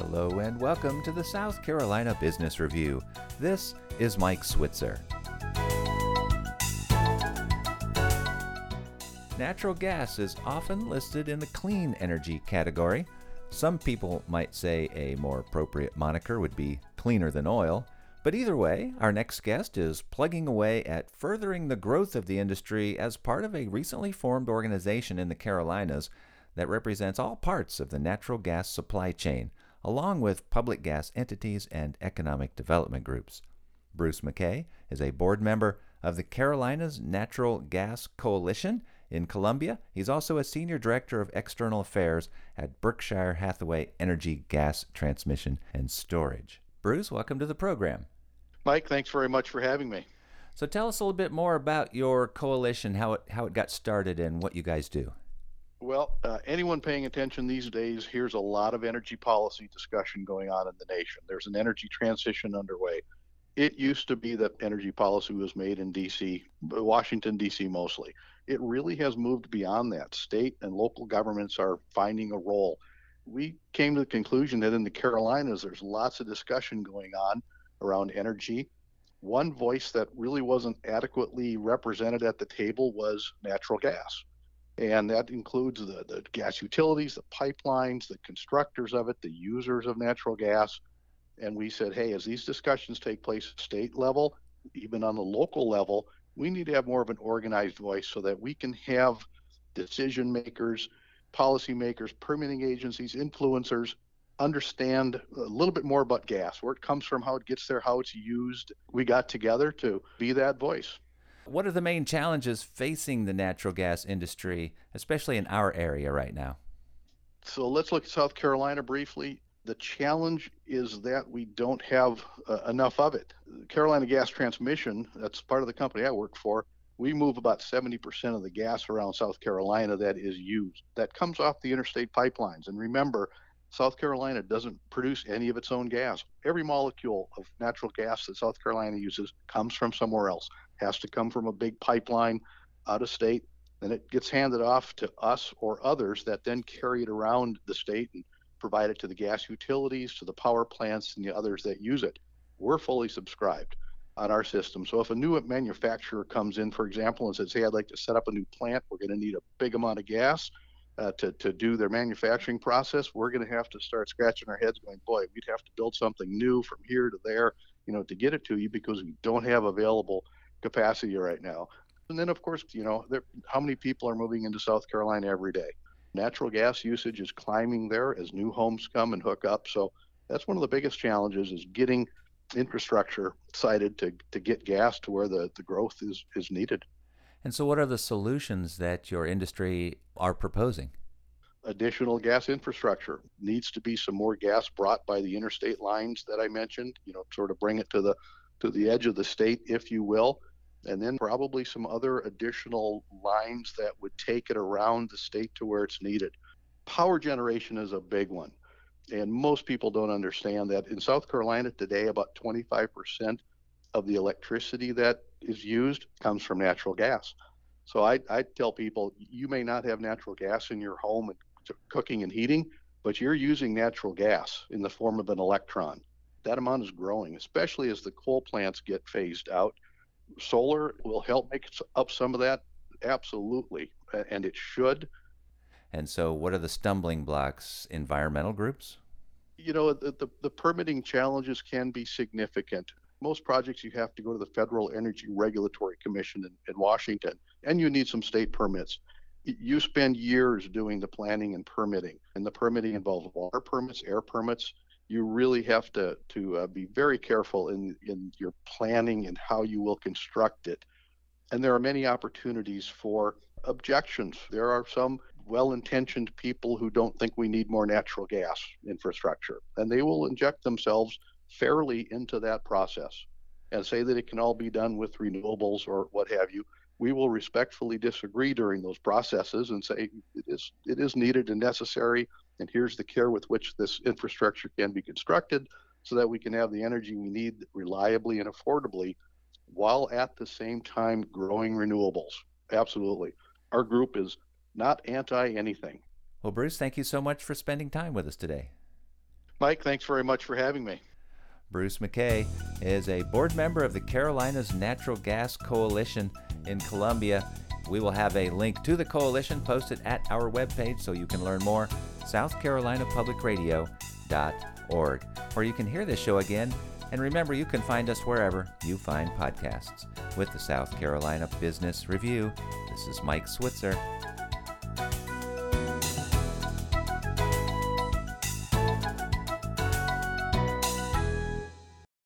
Hello and welcome to the South Carolina Business Review. This is Mike Switzer. Natural gas is often listed in the clean energy category. Some people might say a more appropriate moniker would be cleaner than oil. But either way, our next guest is plugging away at furthering the growth of the industry as part of a recently formed organization in the Carolinas that represents all parts of the natural gas supply chain, along with public gas entities and economic development groups. Bruce McKay is a board member of the Carolinas Natural Gas Coalition in Columbia. He's also a senior director of external affairs at Berkshire Hathaway Energy Gas Transmission and Storage. Bruce, welcome to the program. Mike, thanks very much for having me. So tell us a little bit more about your coalition, how it got started and what you guys do. Well, anyone paying attention these days hears a lot of energy policy discussion going on in the nation. There's an energy transition underway. It used to be that energy policy was made in D.C., Washington, D.C. mostly. It really has moved beyond that. State and local governments are finding a role. We came to the conclusion that in the Carolinas, there's lots of discussion going on around energy. One voice that really wasn't adequately represented at the table was natural gas. And that includes the gas utilities, the pipelines, the constructors of it, the users of natural gas. And we said, hey, as these discussions take place at state level, even on the local level, we need to have more of an organized voice so that we can have decision makers, policymakers, permitting agencies, influencers understand a little bit more about gas, where it comes from, how it gets there, how it's used. We got together to be that voice. What are the main challenges facing the natural gas industry, especially in our area right now? So let's look at South Carolina briefly. The challenge is that we don't have enough of it. Carolina Gas Transmission, that's part of the company I work for, we move about 70% of the gas around South Carolina that is used. That comes off the interstate pipelines. And remember, South Carolina doesn't produce any of its own gas. Every molecule of natural gas that South Carolina uses comes from somewhere else. Has to come from a big pipeline out of state, then it gets handed off to us or others that then carry it around the state and provide it to the gas utilities, to the power plants, and the others that use it. We're fully subscribed on our system. So if a new manufacturer comes in, for example, and says, hey, I'd like to set up a new plant, we're going to need a big amount of gas to do their manufacturing process, we're going to have to start scratching our heads going, boy, we'd have to build something new from here to there, to get it to you because we don't have available capacity right now. And then, of course, how many people are moving into South Carolina every day? Natural gas usage is climbing there as new homes come and hook up. So that's one of the biggest challenges is getting infrastructure sited to get gas to where the growth is needed. And so what are the solutions that your industry are proposing? Additional gas infrastructure. Needs to be some more gas brought by the interstate lines that I mentioned, sort of bring it to the edge of the state, if you will. And then probably some other additional lines that would take it around the state to where it's needed. Power generation is a big one. And most people don't understand that. In South Carolina today, about 25% of the electricity that is used comes from natural gas. So I tell people, you may not have natural gas in your home and cooking and heating, but you're using natural gas in the form of an electron. That amount is growing, especially as the coal plants get phased out. Solar will help make up some of that, absolutely, and it should. And so what are the stumbling blocks? Environmental groups? The permitting challenges can be significant. Most projects you have to go to the Federal Energy Regulatory Commission in Washington, and you need some state permits. You spend years doing the planning and permitting, and the permitting involves water permits, air permits. You really have to be very careful in your planning and how you will construct it. And there are many opportunities for objections. There are some well-intentioned people who don't think we need more natural gas infrastructure, and they will inject themselves fairly into that process and say that it can all be done with renewables or what have you. We will respectfully disagree during those processes and say it is needed and necessary, and here's the care with which this infrastructure can be constructed so that we can have the energy we need reliably and affordably while at the same time growing renewables. Absolutely. Our group is not anti anything. Well, Bruce, thank you so much for spending time with us today. Mike, thanks very much for having me. Bruce McKay is a board member of the Carolinas Natural Gas Coalition in Columbia. We will have a link to the coalition posted at our webpage so you can learn more, southcarolinapublicradio.org, where you can hear this show again. And remember, you can find us wherever you find podcasts. With the South Carolina Business Review, this is Mike Switzer.